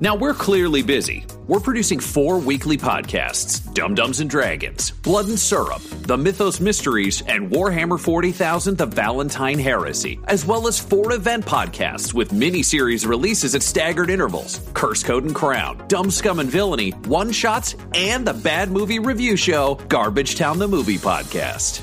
Now, we're clearly busy. We're producing 4 weekly podcasts, Dum Dums and Dragons, Blood and Syrup, The Mythos Mysteries, and Warhammer 40,000, The Valentine Heresy, as well as 4 event podcasts with mini-series releases at staggered intervals, Curse Code and Crown, Dumb Scum and Villainy, One Shots, and the Bad Movie Review Show, Garbage Town the Movie Podcast.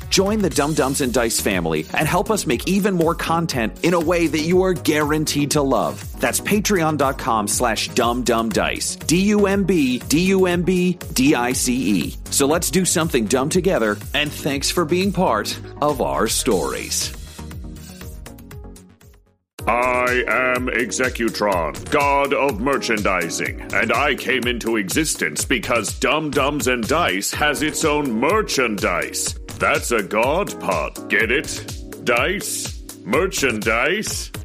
join the Dum Dums and Dice family and help us make even more content in a way that you are guaranteed to love. That's patreon.com/dumbdumbdice. DUMBDICE. So let's do something dumb together, and thanks for being part of our stories. I am Executron, god of merchandising, and I came into existence because Dum Dums and Dice has its own merchandise. That's a god pod, get it? Dice? Merchandise?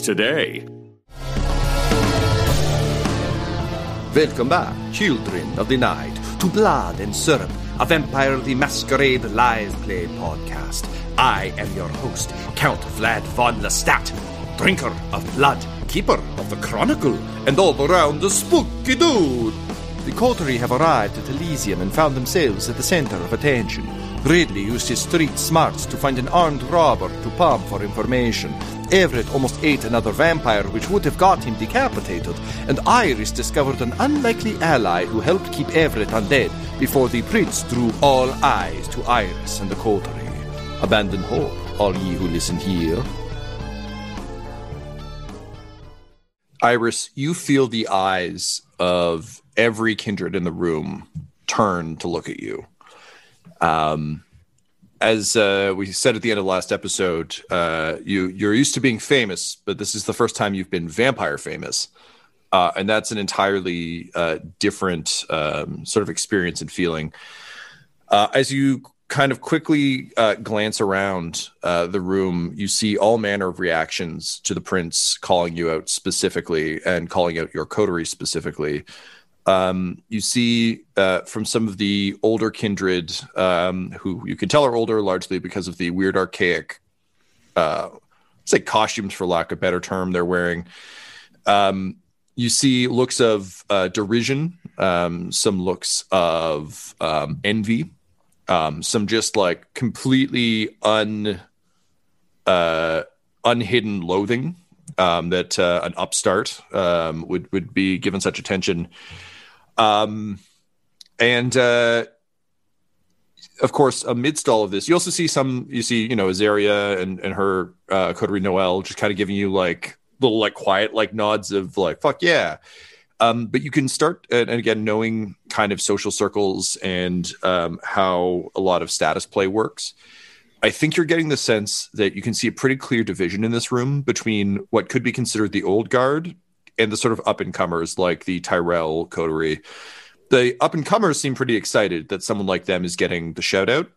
today. Welcome back, children of the night, to Blood and Syrup, a Vampire the Masquerade live play podcast. I am your host, Count Vlad von Lestat, drinker of blood, keeper of the chronicle, and all around the spooky dude. The Coterie have arrived at Elysium and found themselves at the center of attention. Ridley used his street smarts to find an armed robber to palm for information. Everett almost ate another vampire, which would have got him decapitated, and Iris discovered an unlikely ally who helped keep Everett undead before the prince drew all eyes to Iris and the Coterie. Abandon hope, all ye who listen here. Iris, you feel the eyes of every kindred in the room turn to look at you. As we said at the end of the last episode, you're used to being famous, but this is the first time you've been vampire famous. And that's an entirely different sort of experience and feeling. As you kind of quickly glance around the room, you see all manner of reactions to the prince calling you out specifically and calling out your coterie specifically. You see from some of the older kindred, who you can tell are older largely because of the weird archaic, say costumes for lack of a better term, they're wearing. You see looks of derision, some looks of envy, some just like completely unhidden loathing that an upstart would be given such attention. And of course, amidst all of this, you also see Azaria and her Coterie Noel just kind of giving you like little like quiet like nods of like fuck yeah. But you can start, and again, knowing kind of social circles and how a lot of status play works, I think you're getting the sense that you can see a pretty clear division in this room between what could be considered the old guard and the sort of up-and-comers like the Tyrell Coterie. The up-and-comers seem pretty excited that someone like them is getting the shout-out.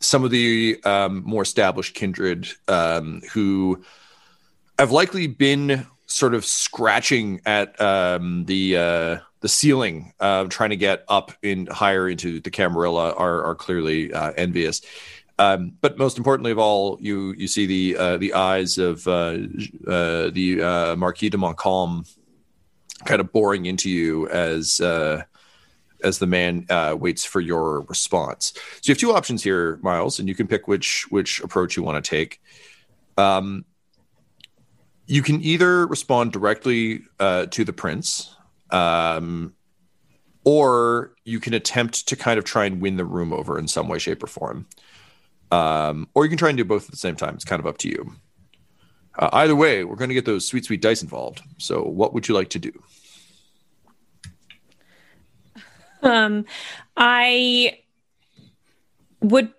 Some of the more established kindred who have likely been sort of scratching at the ceiling, trying to get up in higher into the Camarilla are clearly envious. But most importantly of all, you see the eyes of the Marquis de Montcalm kind of boring into you as the man waits for your response. So you have two options here, Miles, and you can pick which approach you want to take. You can either respond directly to the prince, or you can attempt to kind of try and win the room over in some way, shape, or form. Or you can try and do both at the same time. It's kind of up to you. Either way, we're going to get those sweet dice involved. So what would you like to do? I would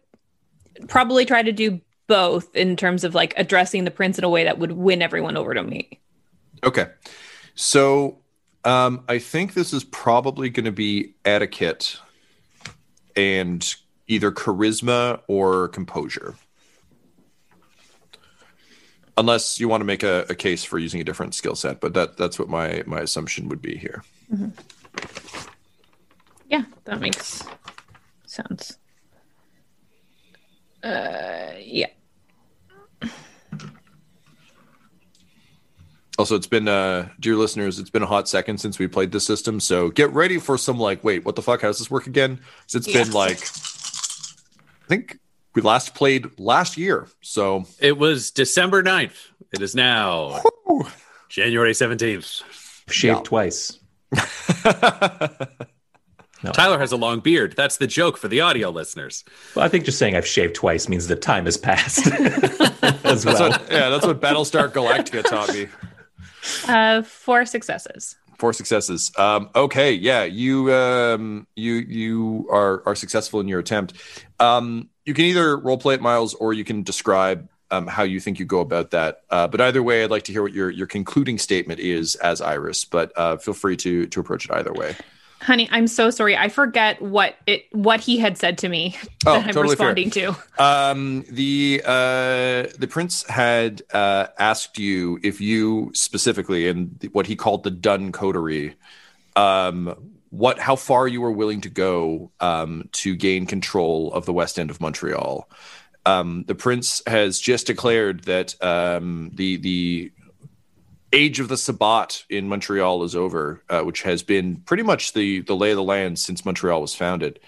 probably try to do both in terms of like addressing the prince in a way that would win everyone over to me. Okay. So I think this is probably going to be etiquette and either charisma or composure. Unless you want to make a case for using a different skill set, but that's what my assumption would be here. Mm-hmm. Yeah, that makes sense. Yeah. Also, it's been, dear listeners, it's been a hot second since we played this system, so get ready for some, like, wait, what the fuck? How does this work again? So it's been, like, I think we last played last year, so... It was December 9th. It is now January 17th. Shaved twice. No. Tyler has a long beard. That's the joke for the audio listeners. Well, I think just saying I've shaved twice means the time has passed. As well. That's what Battlestar Galactica taught me. 4 successes. 4 successes. Okay, yeah, you are successful in your attempt. You can either roleplay it, Miles, or you can describe how you think you go about that. But either way, I'd like to hear what your concluding statement is as Iris. But feel free to approach it either way. Honey, I'm so sorry. I forget what he had said to me that I'm totally responding to. The prince had asked you if you specifically, in what he called the Dun Coterie, how far you were willing to go to gain control of the West End of Montreal. The prince has just declared that the Age of the Sabbat in Montreal is over, which has been pretty much the lay of the land since Montreal was founded,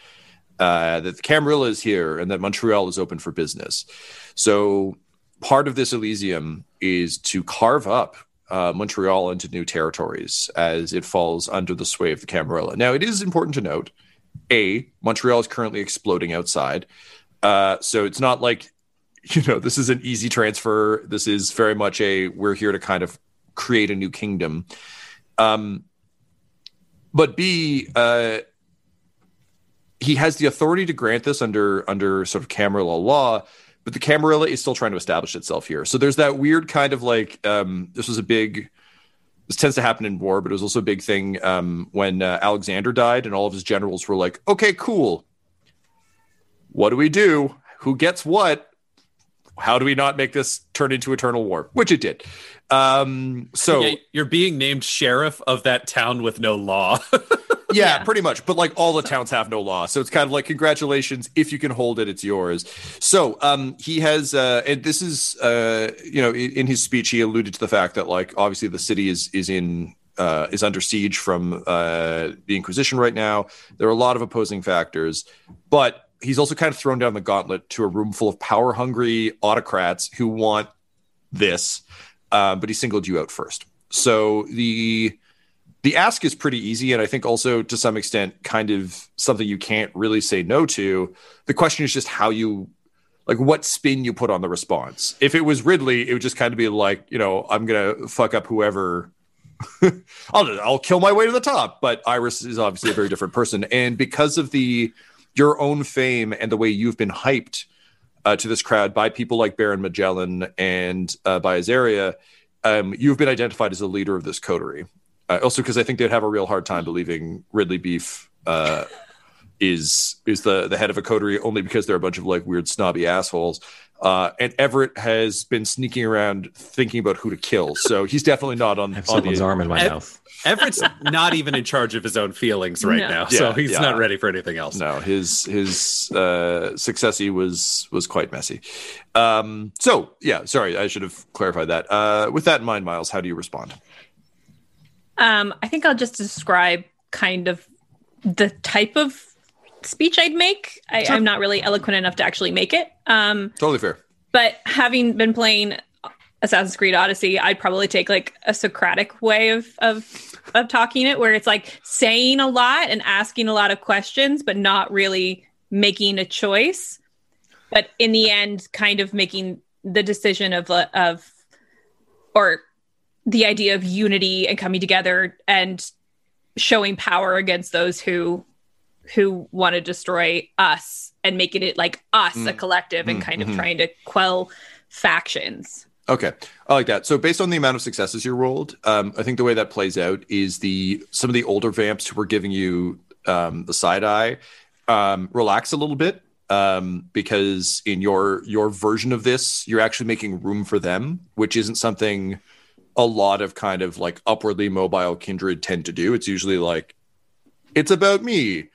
that the Camarilla is here and that Montreal is open for business. So part of this Elysium is to carve up Montreal into new territories as it falls under the sway of the Camarilla. Now, it is important to note, A, Montreal is currently exploding outside. So it's not like, this is an easy transfer. This is very much we're here to kind of create a new kingdom. But B, he has the authority to grant this under sort of Camarilla law, but the Camarilla is still trying to establish itself here. So there's that weird kind of like, this tends to happen in war, but it was also a big thing when Alexander died and all of his generals were like, okay, cool. What do we do? Who gets what? How do we not make this turn into eternal war? Which it did. So you're being named sheriff of that town with no law. Yeah, pretty much. But like all the towns have no law. So it's kind of like, congratulations. If you can hold it, it's yours. So he has, and this is, in his speech, he alluded to the fact that like, obviously the city is under siege from the Inquisition right now. There are a lot of opposing factors, but he's also kind of thrown down the gauntlet to a room full of power-hungry autocrats who want this, but he singled you out first. So the ask is pretty easy, and I think also to some extent kind of something you can't really say no to. The question is just how you, like what spin you put on the response. If it was Ridley, it would just kind of be like, I'm going to fuck up whoever... I'll kill my way to the top. But Iris is obviously a very different person. And because of your own fame and the way you've been hyped to this crowd by people like Baron Magellan and by Azaria, you've been identified as a leader of this coterie. Also, because I think they'd have a real hard time believing Ridley Beef is the head of a coterie only because they're a bunch of like weird snobby assholes. And Everett has been sneaking around thinking about who to kill. So he's definitely not on, I have on someone's the arm in my mouth. Everett's not even in charge of his own feelings right now. Yeah, so he's not ready for anything else. No, his successee was quite messy. So yeah, sorry, I should have clarified that. With that in mind, Miles, how do you respond? I think I'll just describe kind of the type of speech I'd make. Sure. I'm not really eloquent enough to actually make it. Totally fair. But having been playing Assassin's Creed Odyssey, I'd probably take like a Socratic way of talking it, where it's like saying a lot and asking a lot of questions, but not really making a choice. But in the end, kind of making the decision or the idea of unity and coming together and showing power against those who want to destroy us, and making it like us a collective and kind of trying to quell factions. Okay, I like that. So based on the amount of successes you rolled, I think the way that plays out is some of the older vamps who were giving you the side eye relax a little bit, because in your version of this, you're actually making room for them, which isn't something a lot of kind of like upwardly mobile kindred tend to do. It's usually like, it's about me.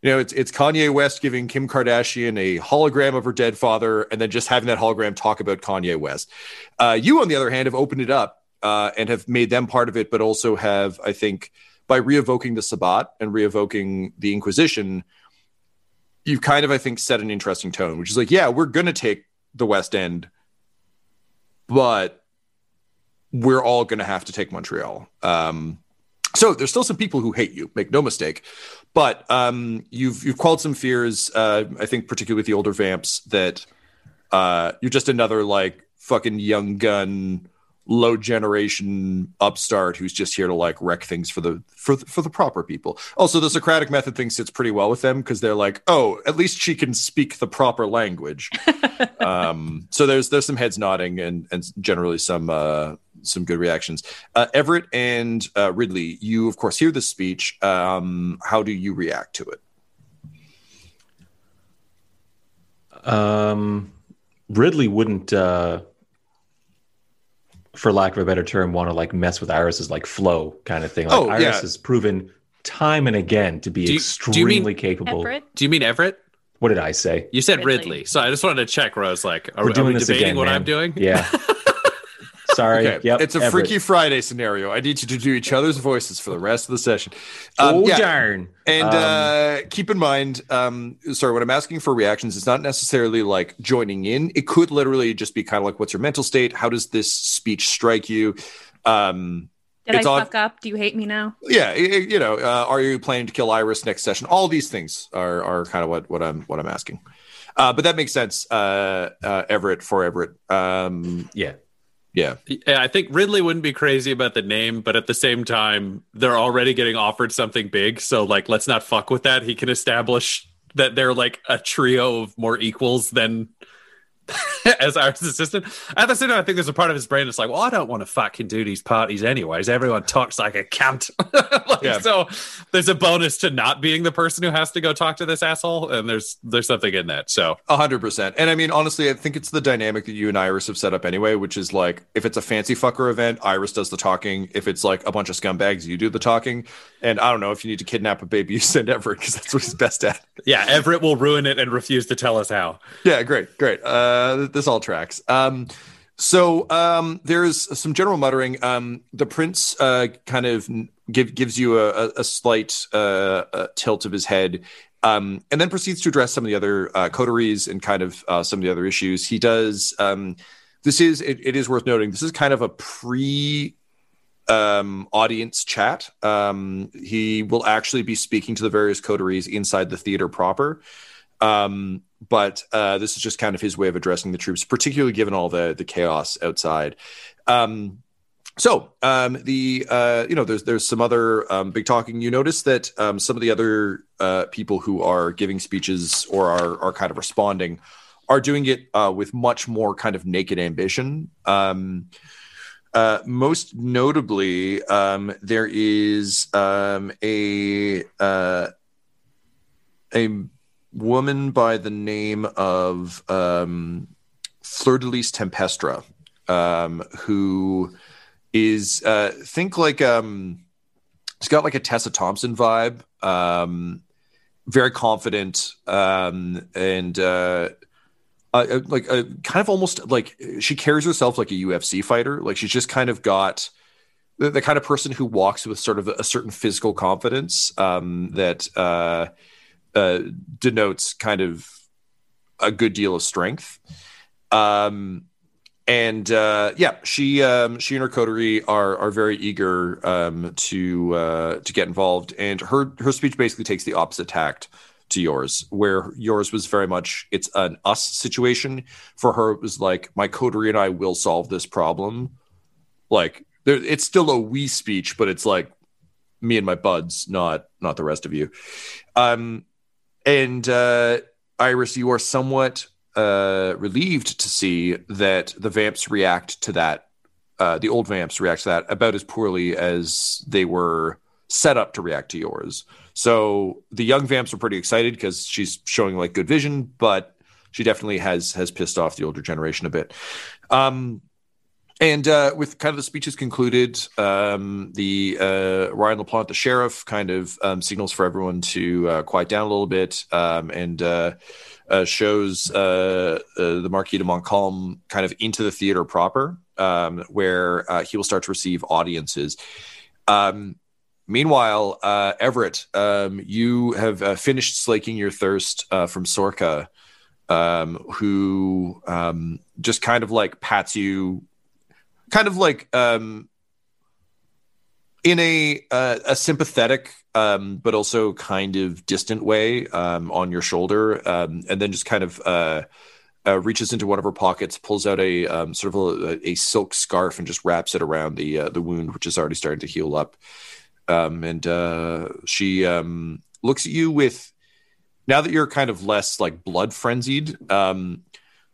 You know, it's Kanye West giving Kim Kardashian a hologram of her dead father and then just having that hologram talk about Kanye West. You, on the other hand, have opened it up and have made them part of it, but also have, I think, by re-evoking the Sabbat and re-evoking the Inquisition, you've kind of, I think, set an interesting tone, which is like, yeah, we're going to take the West End, but we're all going to have to take Montreal. So there's still some people who hate you, make no mistake, but you've quelled some fears, I think particularly with the older vamps, that you're just another like fucking young gun, low generation upstart who's just here to like wreck things for the proper people. Also, the Socratic method thing sits pretty well with them because they're like, oh, at least she can speak the proper language. So there's some heads nodding and generally some good reactions. Everett and Ridley, you of course hear this speech. How do you react to it? Ridley wouldn't, for lack of a better term, want to like mess with Iris's like flow kind of thing. Like, oh, Iris has proven time and again to be extremely capable. Everett? Do you mean Everett? What did I say? You said Ridley. So I just wanted to check where I was like, are we debating what I'm doing? Yeah. Sorry. Okay. Yep. It's a Freaky Friday scenario. I need you to do each other's voices for the rest of the session. Darn. And keep in mind, when I'm asking for reactions, it's not necessarily like joining in. It could literally just be kind of like, what's your mental state? How does this speech strike you? Did I fuck up? Do you hate me now? Yeah. Are you planning to kill Iris next session? All these things are kind of what I'm asking. But that makes sense, Everett, for Everett. Yeah, I think Ridley wouldn't be crazy about the name, but at the same time, they're already getting offered something big. So, like, let's not fuck with that. He can establish that they're like a trio of more equals than as our assistant. At the same time, I think there's a part of his brain that's like, well, I don't want to fucking do these parties anyways. Everyone talks like a cunt. So there's a bonus to not being the person who has to go talk to this asshole. And there's something in that. So 100%. And I mean, honestly, I think it's the dynamic that you and Iris have set up anyway, which is like, if it's a fancy fucker event, Iris does the talking. If it's like a bunch of scumbags, you do the talking. And I don't know, if you need to kidnap a baby, you send Everett, because that's what he's best at. Yeah. Everett will ruin it and refuse to tell us how. Yeah. Great. This all tracks. There's some general muttering. The prince kind of gives you a slight tilt of his head, and then proceeds to address some of the other coteries and kind of some of the other issues. He does. It is worth noting, this is kind of a audience chat. He will actually be speaking to the various coteries inside the theater proper. But this is just kind of his way of addressing the troops, particularly given all the chaos outside. There's some other big talking. You notice that some of the other people who are giving speeches or are kind of responding are doing it with much more kind of naked ambition. Most notably, there is a woman by the name of Fleur de Lis Tempestra, who is think like he's got like a Tessa Thompson vibe, very confident, and like a kind of almost like she carries herself like a UFC fighter. Like she's just kind of got the kind of person who walks with sort of a certain physical confidence that denotes kind of a good deal of strength. And yeah, she and her coterie are very eager to get involved. And her speech basically takes the opposite tact to yours, where yours was very much it's an us situation. For her, it was like, my coterie and I will solve this problem. Like it's still a we speech, but it's like me and my buds, not the rest of you. And Iris, you are somewhat relieved to see that the vamps react to that. The old vamps react to that about as poorly as they were set up to react to yours. So the young vamps are pretty excited because she's showing like good vision, but she definitely has pissed off the older generation a bit. And with kind of the speeches concluded, the Ryan Laplante, the sheriff, kind of signals for everyone to quiet down a little bit, and shows the Marquis de Montcalm kind of into the theater proper, where he will start to receive audiences. Meanwhile, Everett, you have finished slaking your thirst from Sorka, who just kind of like pats you, kind of like in a sympathetic but also kind of distant way on your shoulder, and then just kind of reaches into one of her pockets, pulls out a sort of a silk scarf and just wraps it around the wound, which is already starting to heal up. And she looks at you with, now that you're kind of less like blood frenzied,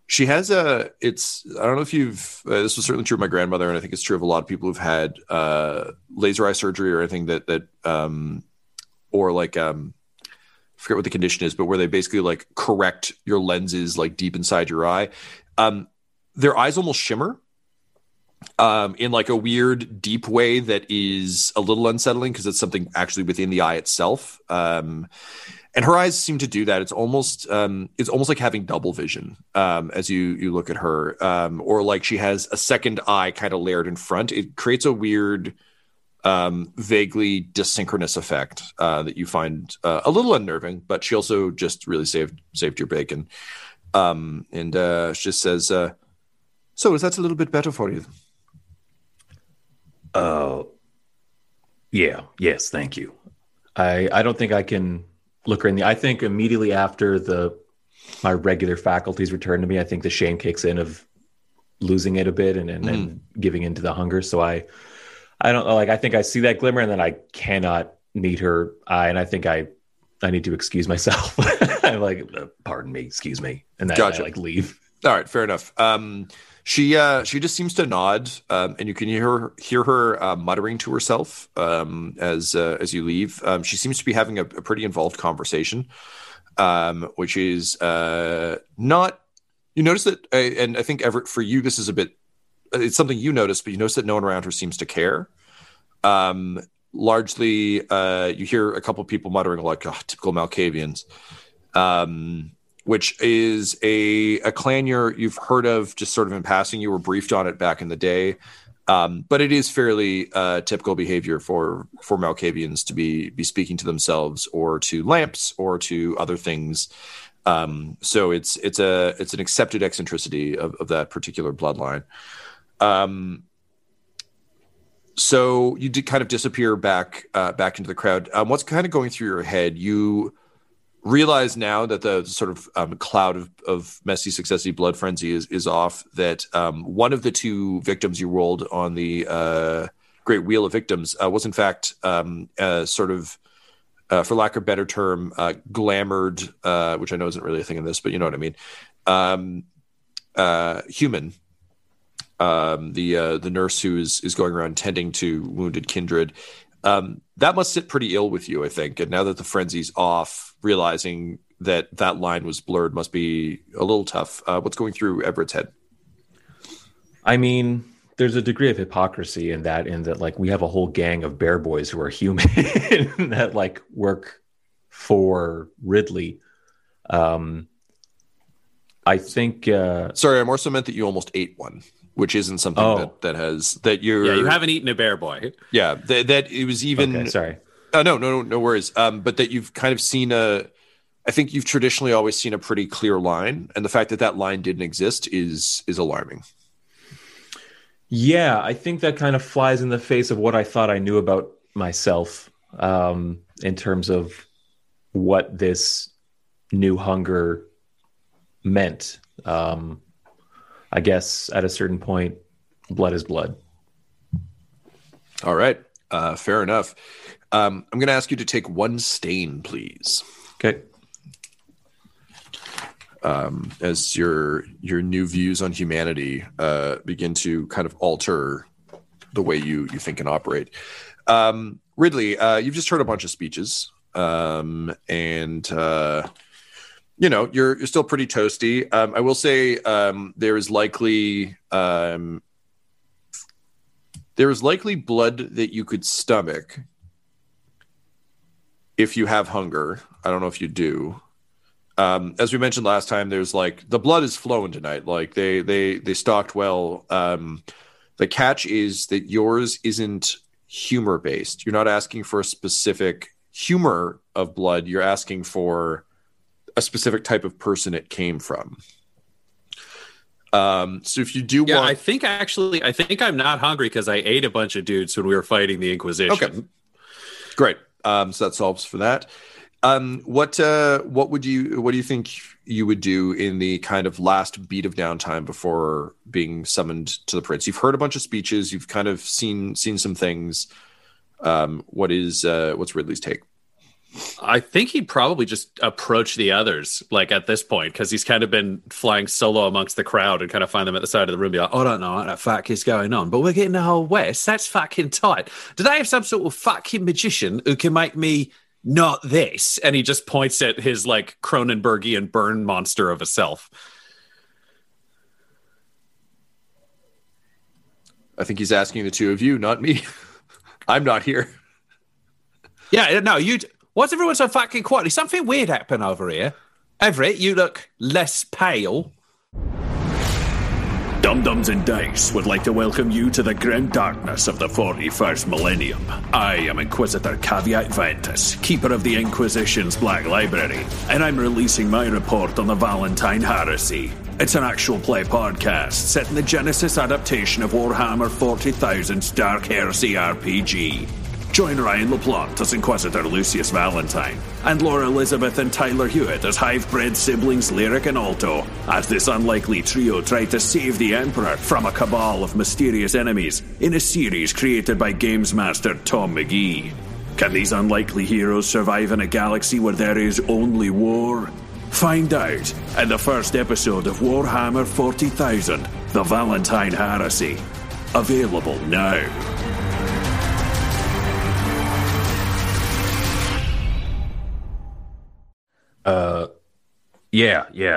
she has I don't know if you've, this was certainly true of my grandmother, and I think it's true of a lot of people who've had laser eye surgery or anything that or like, I forget what the condition is, but where they basically like correct your lenses, like deep inside your eye. Their eyes almost shimmer in like a weird deep way that is a little unsettling because it's something actually within the eye itself. And her eyes seem to do that. It's almost like having double vision as you look at her, or like she has a second eye kind of layered in front. It creates a weird, vaguely dissynchronous effect that you find a little unnerving. But she also just really saved your bacon, and she just says, "So is that a little bit better for you?" Yeah. Yes. Thank you. I don't think I can look her in the, I think immediately after my regular faculties return to me, I think the shame kicks in of losing it a bit and giving into the hunger. So I don't like, I think I see that glimmer and then I cannot meet her eye. And I think I need to excuse myself. I'm like, pardon me, excuse me. And then gotcha. I like leave. All right. Fair enough. She just seems to nod, and you can hear her muttering to herself as you leave. She seems to be having a pretty involved conversation, which is not. You notice that, and I think Everett, for you, this is a bit. It's something you notice, but you notice that no one around her seems to care. Largely, you hear a couple of people muttering like, "Oh, typical Malkavians." Which is a clan you've heard of just sort of in passing. You were briefed on it back in the day. But it is fairly typical behavior for Malkavians to be speaking to themselves or to lamps or to other things. So it's an accepted eccentricity of that particular bloodline. So you did kind of disappear back into the crowd. What's kind of going through your head? You realize now that the sort of cloud of messy, successive blood frenzy is off, that one of the two victims you rolled on the Great Wheel of Victims was, in fact, sort of, for lack of a better term, glamored, which I know isn't really a thing in this, but you know what I mean, human. The nurse who is going around tending to wounded kindred. That must sit pretty ill with you, I think. And now that the frenzy's off, realizing that line was blurred must be a little tough. What's going through Everett's head? I mean, there's a degree of hypocrisy in that like we have a whole gang of bear boys who are human that like work for Ridley. I think sorry, I more so meant that you almost ate one, which isn't something you haven't eaten a bear boy. Yeah, that it was even okay, sorry. No worries. But that you've kind of seen I think you've traditionally always seen a pretty clear line, and the fact that line didn't exist is alarming. Yeah, I think that kind of flies in the face of what I thought I knew about myself in terms of what this new hunger meant. I guess at a certain point, blood is blood. All right. Fair enough. I'm going to ask you to take one stain, please. Okay. As your new views on humanity begin to kind of alter the way you think and operate. Ridley, you've just heard a bunch of speeches, and you're still pretty toasty. I will say there is likely blood that you could stomach if you have hunger. I don't know if you do. As we mentioned last time, there's like the blood is flowing tonight. Like they stocked well. The catch is that yours isn't humor based. You're not asking for a specific humor of blood. You're asking for a specific type of person it came from. So if you do want, I think I'm not hungry because I ate a bunch of dudes when we were fighting the Inquisition. Okay, great. So that solves for that. What do you think you would do in the kind of last beat of downtime before being summoned to the Prince? You've heard a bunch of speeches. You've kind of seen some things. What's Ridley's take? I think he'd probably just approach the others like at this point, because he's kind of been flying solo amongst the crowd and kind of find them at the side of the room and be like, I don't know what the fuck is going on, but we're getting the whole West. That's fucking tight. Do they have some sort of fucking magician who can make me not this? And he just points at his like Cronenbergian burn monster of a self. I think he's asking the two of you, not me. I'm not here. Yeah, no, you... Why's everyone so fucking quiet? Did something weird happen over here? Everett, you look less pale. Dum Dums and Dice would like to welcome you to the grim darkness of the 41st millennium. I am Inquisitor Caveat Ventus, keeper of the Inquisition's Black Library, and I'm releasing my report on the Valentine Heresy. It's an actual play podcast set in the Genesis adaptation of Warhammer 40,000's Dark Heresy RPG. Join Ryan Laplante as Inquisitor Lucius Valentine, and Laura Elizabeth and Tyler Hewitt as hive-bred siblings Lyric and Alto, as this unlikely trio try to save the Emperor from a cabal of mysterious enemies in a series created by Games Master Tom McGee. Can these unlikely heroes survive in a galaxy where there is only war? Find out in the first episode of Warhammer 40,000, The Valentine Heresy. Available now.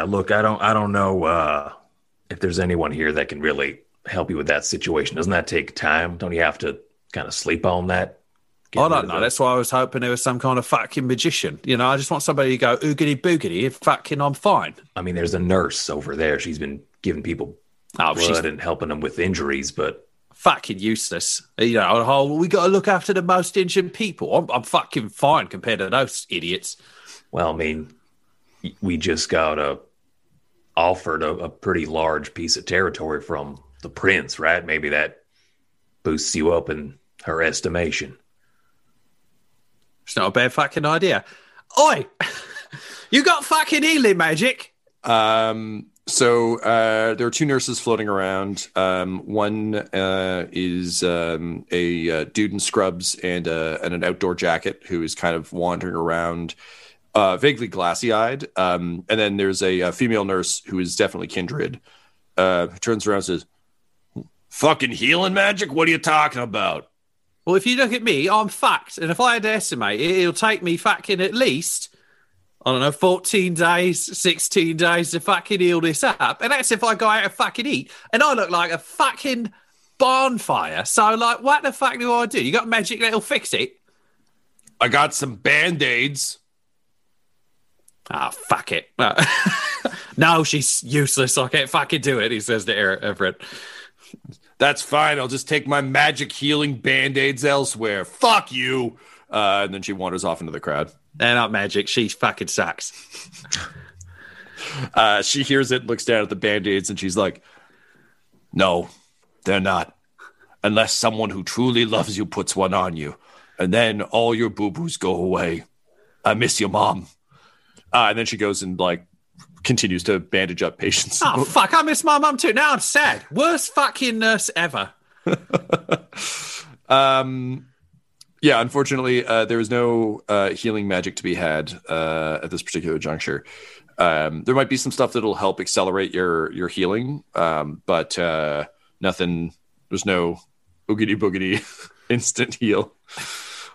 Look, I don't know if there's anyone here that can really help you with that situation. Doesn't that take time? Don't you have to kind of sleep on that? I don't know. That's why I was hoping there was some kind of fucking magician. You know, I just want somebody to go, oogity boogity, fucking I'm fine. I mean, there's a nurse over there. She's been giving people blood and helping them with injuries, but fucking useless. You know, we got to look after the most injured people. I'm fucking fine compared to those idiots. Well, I mean, we just got offered a pretty large piece of territory from the prince, right? Maybe that boosts you up in her estimation. It's not a bad fucking idea. Oi! You got fucking healing magic? So there are two nurses floating around. One is a dude in scrubs and an outdoor jacket who is kind of wandering around, vaguely glassy-eyed, and then there's a female nurse who is definitely kindred. Turns around and says, "Fucking healing magic? What are you talking about?" Well, if you look at me, I'm fucked, and if I had to estimate it, it'll take me fucking at least I don't know, 14 days, 16 days to fucking heal this up. And that's if I go out and fucking eat. And I look like a fucking barn fire. So, like, what the fuck do I do? You got magic that'll fix it? I got some Band-Aids. Ah, oh, fuck it. No, she's useless. I can't fucking do it, he says to Everett. That's fine. I'll just take my magic healing Band-Aids elsewhere. Fuck you. And then she wanders off into the crowd. They're not magic. She fucking sucks. She hears it, looks down at the Band-Aids, and she's like, no, they're not. Unless someone who truly loves you puts one on you. And then all your boo-boos go away. I miss your mom. And then she goes and, like, continues to bandage up patients. Oh, fuck. I miss my mom, too. Now I'm sad. Worst fucking nurse ever. Yeah, unfortunately, there is no healing magic to be had at this particular juncture. There might be some stuff that'll help accelerate your healing, but nothing. There's no oogity boogity instant heal.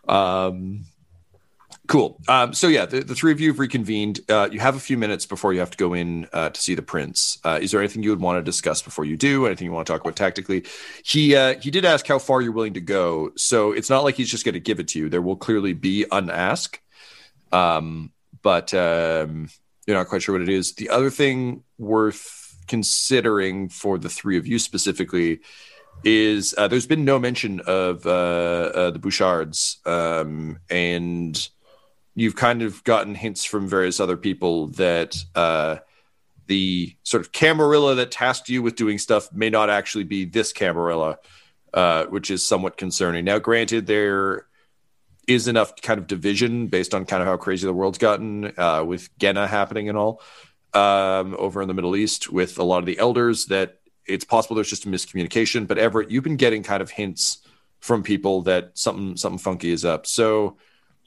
Cool. So yeah, the three of you have reconvened. You have a few minutes before you have to go in to see the prince. Is there anything you would want to discuss before you do? Anything you want to talk about tactically? He did ask how far you're willing to go. So it's not like he's just going to give it to you. There will clearly be an ask. But you're not quite sure what it is. The other thing worth considering for the three of you specifically is there's been no mention of the Bouchards. And you've kind of gotten hints from various other people that the sort of Camarilla that tasked you with doing stuff may not actually be this Camarilla, which is somewhat concerning. Now, granted, there is enough kind of division based on kind of how crazy the world's gotten with Genna happening and all over in the Middle East with a lot of the elders that it's possible there's just a miscommunication. But Everett, you've been getting kind of hints from people that something funky is up. So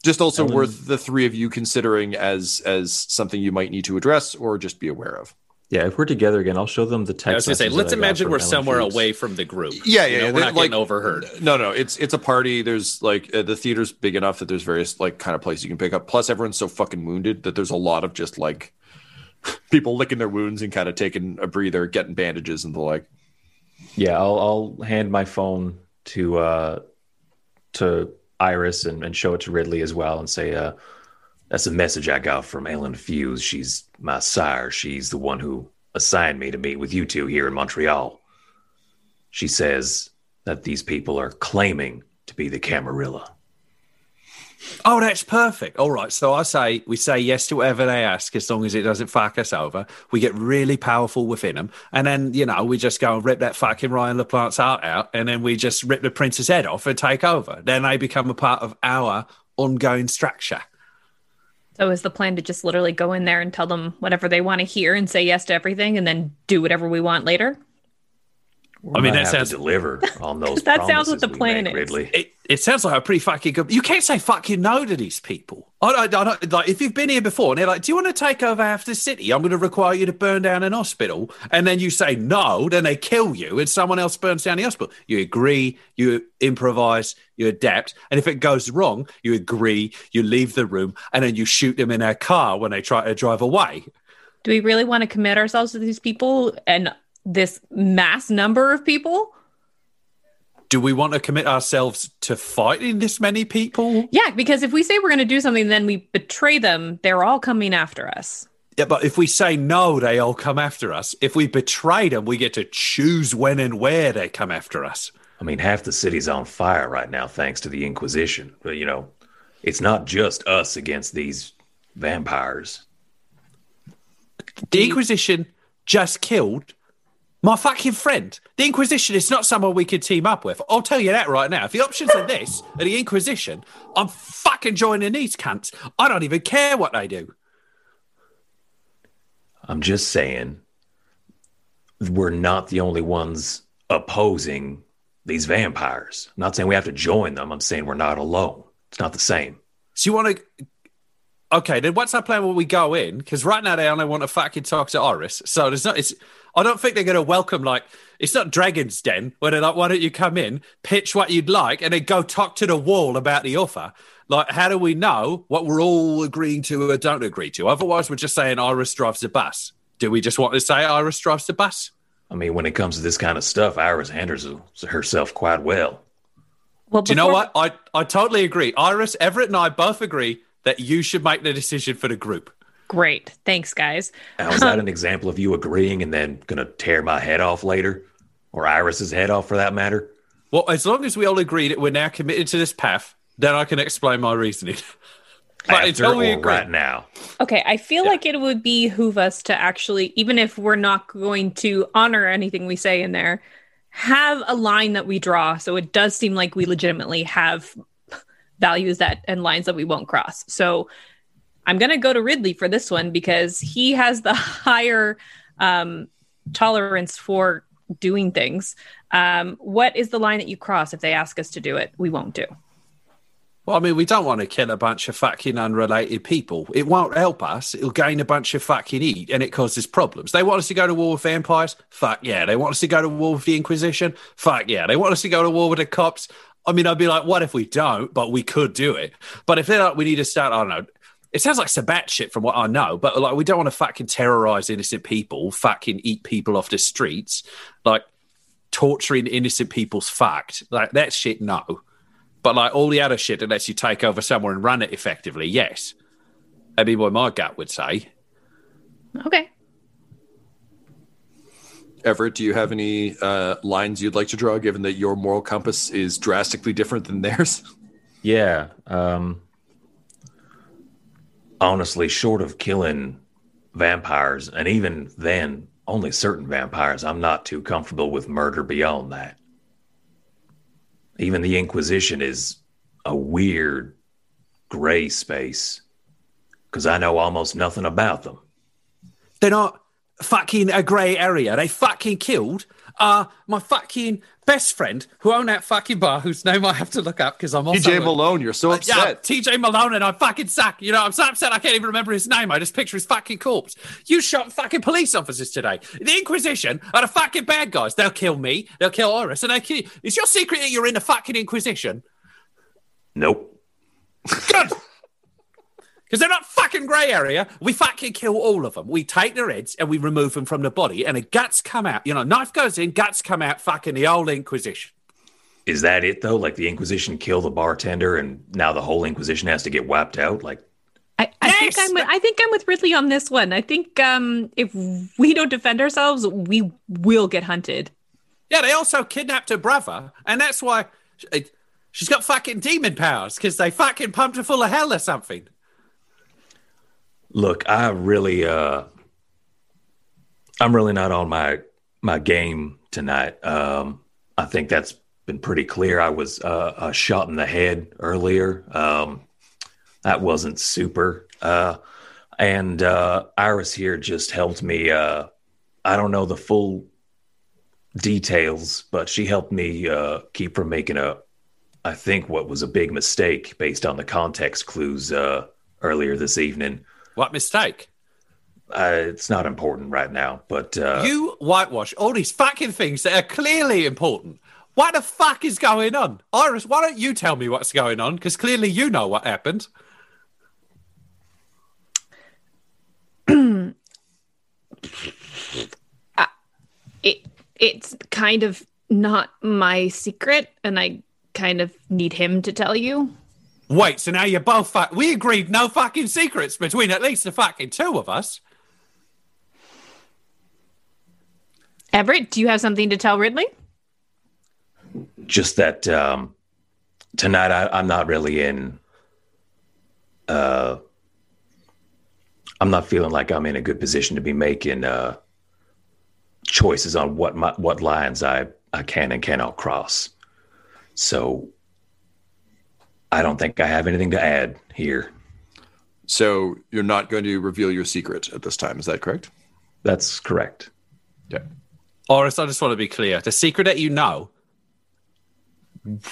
just also worth the three of you considering as something you might need to address or just be aware of. Yeah, if we're together again, I'll show them the text. I was going to say, let's imagine we're somewhere away from the group. Yeah, yeah. We're not getting overheard. No, it's a party. There's like the theater's big enough that there's various like kind of places you can pick up. Plus, everyone's so fucking wounded that there's a lot of just like people licking their wounds and kind of taking a breather, getting bandages and the like. Yeah, I'll hand my phone to Iris and show it to Ridley as well and say, that's a message I got from Ellen Fuse. She's my sire. She's the one who assigned me to meet with you two here in Montreal. She says that these people are claiming to be the Camarilla. Oh, that's perfect. All right. So we say yes to whatever they ask, as long as it doesn't fuck us over. We get really powerful within them. And then, you know, we just go and rip that fucking Ryan LaPlante's heart out. And then we just rip the prince's head off and take over. Then they become a part of our ongoing structure. So is the plan to just literally go in there and tell them whatever they want to hear and say yes to everything and then do whatever we want later? We're I mean, that sounds deliver on those. That sounds what the plan is. It sounds like a pretty fucking good. You can't say fucking no to these people. I don't like if you've been here before and they're like, "Do you want to take over half the city? I'm going to require you to burn down an hospital," and then you say no, then they kill you, and someone else burns down the hospital. You agree, you improvise, you adapt, and if it goes wrong, you agree, you leave the room, and then you shoot them in their car when they try to drive away. Do we really want to commit ourselves to these people and this mass number of people? Do we want to commit ourselves to fighting this many people? Yeah, because if we say we're going to do something, then we betray them. They're all coming after us. Yeah, but if we say no, they all come after us. If we betray them, we get to choose when and where they come after us. I mean, half the city's on fire right now, thanks to the Inquisition. But, you know, it's not just us against these vampires. The Inquisition just killed my fucking friend. The Inquisition is not someone we could team up with. I'll tell you that right now. If the options are this or the Inquisition, I'm fucking joining these cunts. I don't even care what they do. I'm just saying we're not the only ones opposing these vampires. I'm not saying we have to join them. I'm saying we're not alone. It's not the same. So you want to... Okay, then what's our plan when we go in? Because right now they only want to fucking talk to Iris. So there's not... I don't think they're going to welcome, like, it's not Dragon's Den, where they're like, why don't you come in, pitch what you'd like, and then go talk to the wall about the offer. Like, how do we know what we're all agreeing to or don't agree to? Otherwise, we're just saying Iris drives a bus. Do we just want to say Iris drives a bus? I mean, when it comes to this kind of stuff, Iris handles herself quite well. Do you know what? I totally agree. Iris, Everett, and I both agree that you should make the decision for the group. Great. Thanks, guys. Now, is that an example of you agreeing and then going to tear my head off later? Or Iris's head off, for that matter? Well, as long as we all agree that we're now committed to this path, then I can explain my reasoning. But it's only right now. Okay, I feel like it would behoove us to actually, even if we're not going to honor anything we say in there, have a line that we draw so it does seem like we legitimately have values that and lines that we won't cross. So I'm going to go to Ridley for this one because he has the higher tolerance for doing things. What is the line that you cross if they ask us to do it? We won't do. Well, I mean, we don't want to kill a bunch of fucking unrelated people. It won't help us. It'll gain a bunch of fucking heat, and it causes problems. They want us to go to war with vampires? Fuck yeah. They want us to go to war with the Inquisition? Fuck yeah. They want us to go to war with the cops? I mean, I'd be like, what if we don't? But we could do it. But if they're like, we need to start, I don't know. It sounds like Sabbat shit from what I know, but like, we don't want to fucking terrorize innocent people, fucking eat people off the streets, like torturing innocent people's fucked. Like, that shit, no. But like all the other shit that lets you take over somewhere and run it effectively, yes. That'd be what my gut would say. Okay. Everett, do you have any lines you'd like to draw, given that your moral compass is drastically different than theirs? Yeah. Honestly, short of killing vampires, and even then, only certain vampires, I'm not too comfortable with murder beyond that. Even the Inquisition is a weird gray space because I know almost nothing about them. They're not fucking a gray area. They fucking killed my fucking best friend who owned that fucking bar, whose name I have to look up because I'm also... TJ Malone, you're so upset. Yeah, TJ Malone, and I fucking suck. You know, I'm so upset I can't even remember his name. I just picture his fucking corpse. You shot fucking police officers today. The Inquisition are the fucking bad guys. They'll kill me, they'll kill Iris, and they'll kill you. Is your secret that you're in the fucking Inquisition? Nope. Good! Because they're not fucking grey area. We fucking kill all of them. We take their heads and we remove them from the body and the guts come out. You know, knife goes in, guts come out, fucking the old Inquisition. Is that it, though? Like the Inquisition killed the bartender and now the whole Inquisition has to get wiped out? Like, yes! I think I'm with Ridley on this one. I think if we don't defend ourselves, we will get hunted. Yeah, they also kidnapped her brother. And that's why she's got fucking demon powers because they fucking pumped her full of hell or something. Look, I really, I'm really not on my game tonight. I think that's been pretty clear. I was shot in the head earlier. That wasn't super. And Iris here just helped me. I don't know the full details, but she helped me keep from making I think what was a big mistake based on the context clues earlier this evening. What mistake? It's not important right now, but... you whitewash all these fucking things that are clearly important. What the fuck is going on? Iris, why don't you tell me what's going on? Because clearly you know what happened. It's kind of not my secret, and I kind of need him to tell you. Wait, so now you're both... we agreed no fucking secrets between at least the fucking two of us. Everett, do you have something to tell Ridley? Just that tonight I'm not really in... I'm not feeling like I'm in a good position to be making choices on what lines I can and cannot cross. So... I don't think I have anything to add here. So you're not going to reveal your secret at this time. Is that correct? That's correct. Yeah. Iris, I just want to be clear. The secret that you know,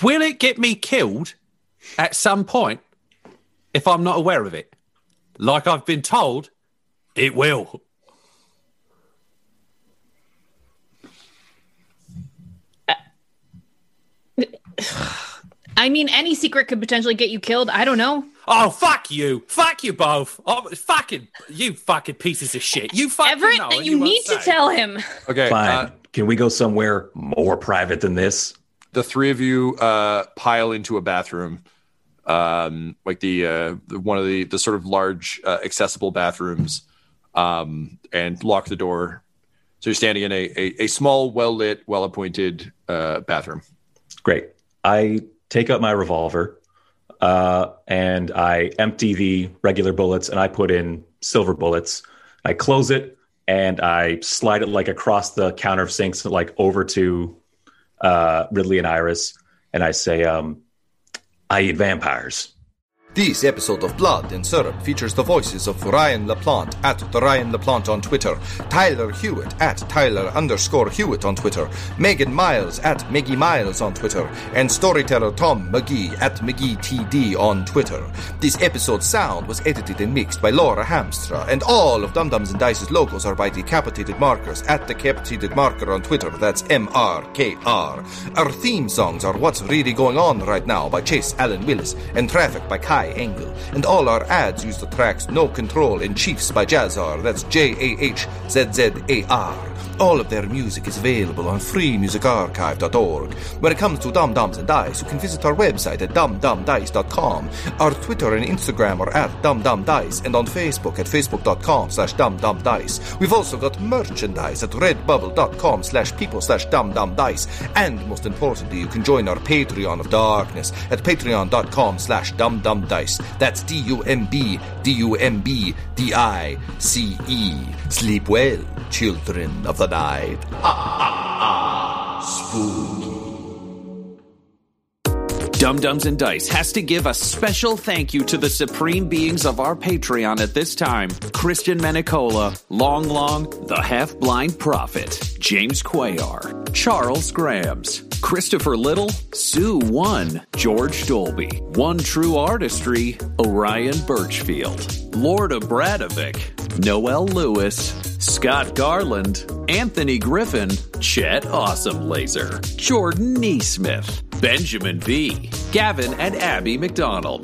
will it get me killed at some point if I'm not aware of it? Like I've been told, it will. I mean, any secret could potentially get you killed. I don't know. Oh, fuck you. Fuck you both. Oh, fucking, you fucking pieces of shit. You fucking Everett, know. Everett, you need to tell him. Okay. Fine. Can we go somewhere more private than this? The three of you pile into a bathroom, like one of the sort of large accessible bathrooms, and lock the door. So you're standing in a small, well-lit, well-appointed bathroom. Great. I take up my revolver and I empty the regular bullets and I put in silver bullets. I close it and I slide it like across the countersinks, like over to Ridley and Iris. And I say, I eat vampires. This episode of Blood and Syrup features the voices of Ryan Laplante at the Ryan Laplante on Twitter, Tyler Hewitt at Tyler_Hewitt on Twitter, Megan Miles at Meggie Miles on Twitter, and storyteller Tom McGee at McGeeTD on Twitter. This episode's sound was edited and mixed by Laura Hamstra, and all of Dum Dums and Dice's logos are by Decapitated Markers at Decapitated Marker on Twitter, that's MRKR. Our theme songs are What's Really Going On Right Now by Chase Allen Willis, and Traffic by Kai Angle, and all our ads use the tracks No Control and Chiefs by Jazzar, that's JAHZZAR. All of their music is available on freemusicarchive.org. When it comes to Dum Dums and Dice, you can visit our website at dumdumdice.com. Our Twitter and Instagram are at dumdumdice, and on Facebook at facebook.com/dumdumdice. We've also got merchandise at redbubble.com/people/dumdumdice, and most importantly, you can join our Patreon of Darkness at patreon.com/dumdumdice. That's DUMBDICE. Sleep well, children of the night. Spooky. Dum Dums and Dice has to give a special thank you to the supreme beings of our Patreon at this time: Christian Menicola, Long Long, the Half Blind Prophet, James Quayar, Charles Grams, Christopher Little, Sue One, George Dolby, One True Artistry, Orion Birchfield, Lord Abradovic, Noel Lewis, Scott Garland, Anthony Griffin, Chet Awesome Laser, Jordan Neesmith, Benjamin V, Gavin and Abby McDonald,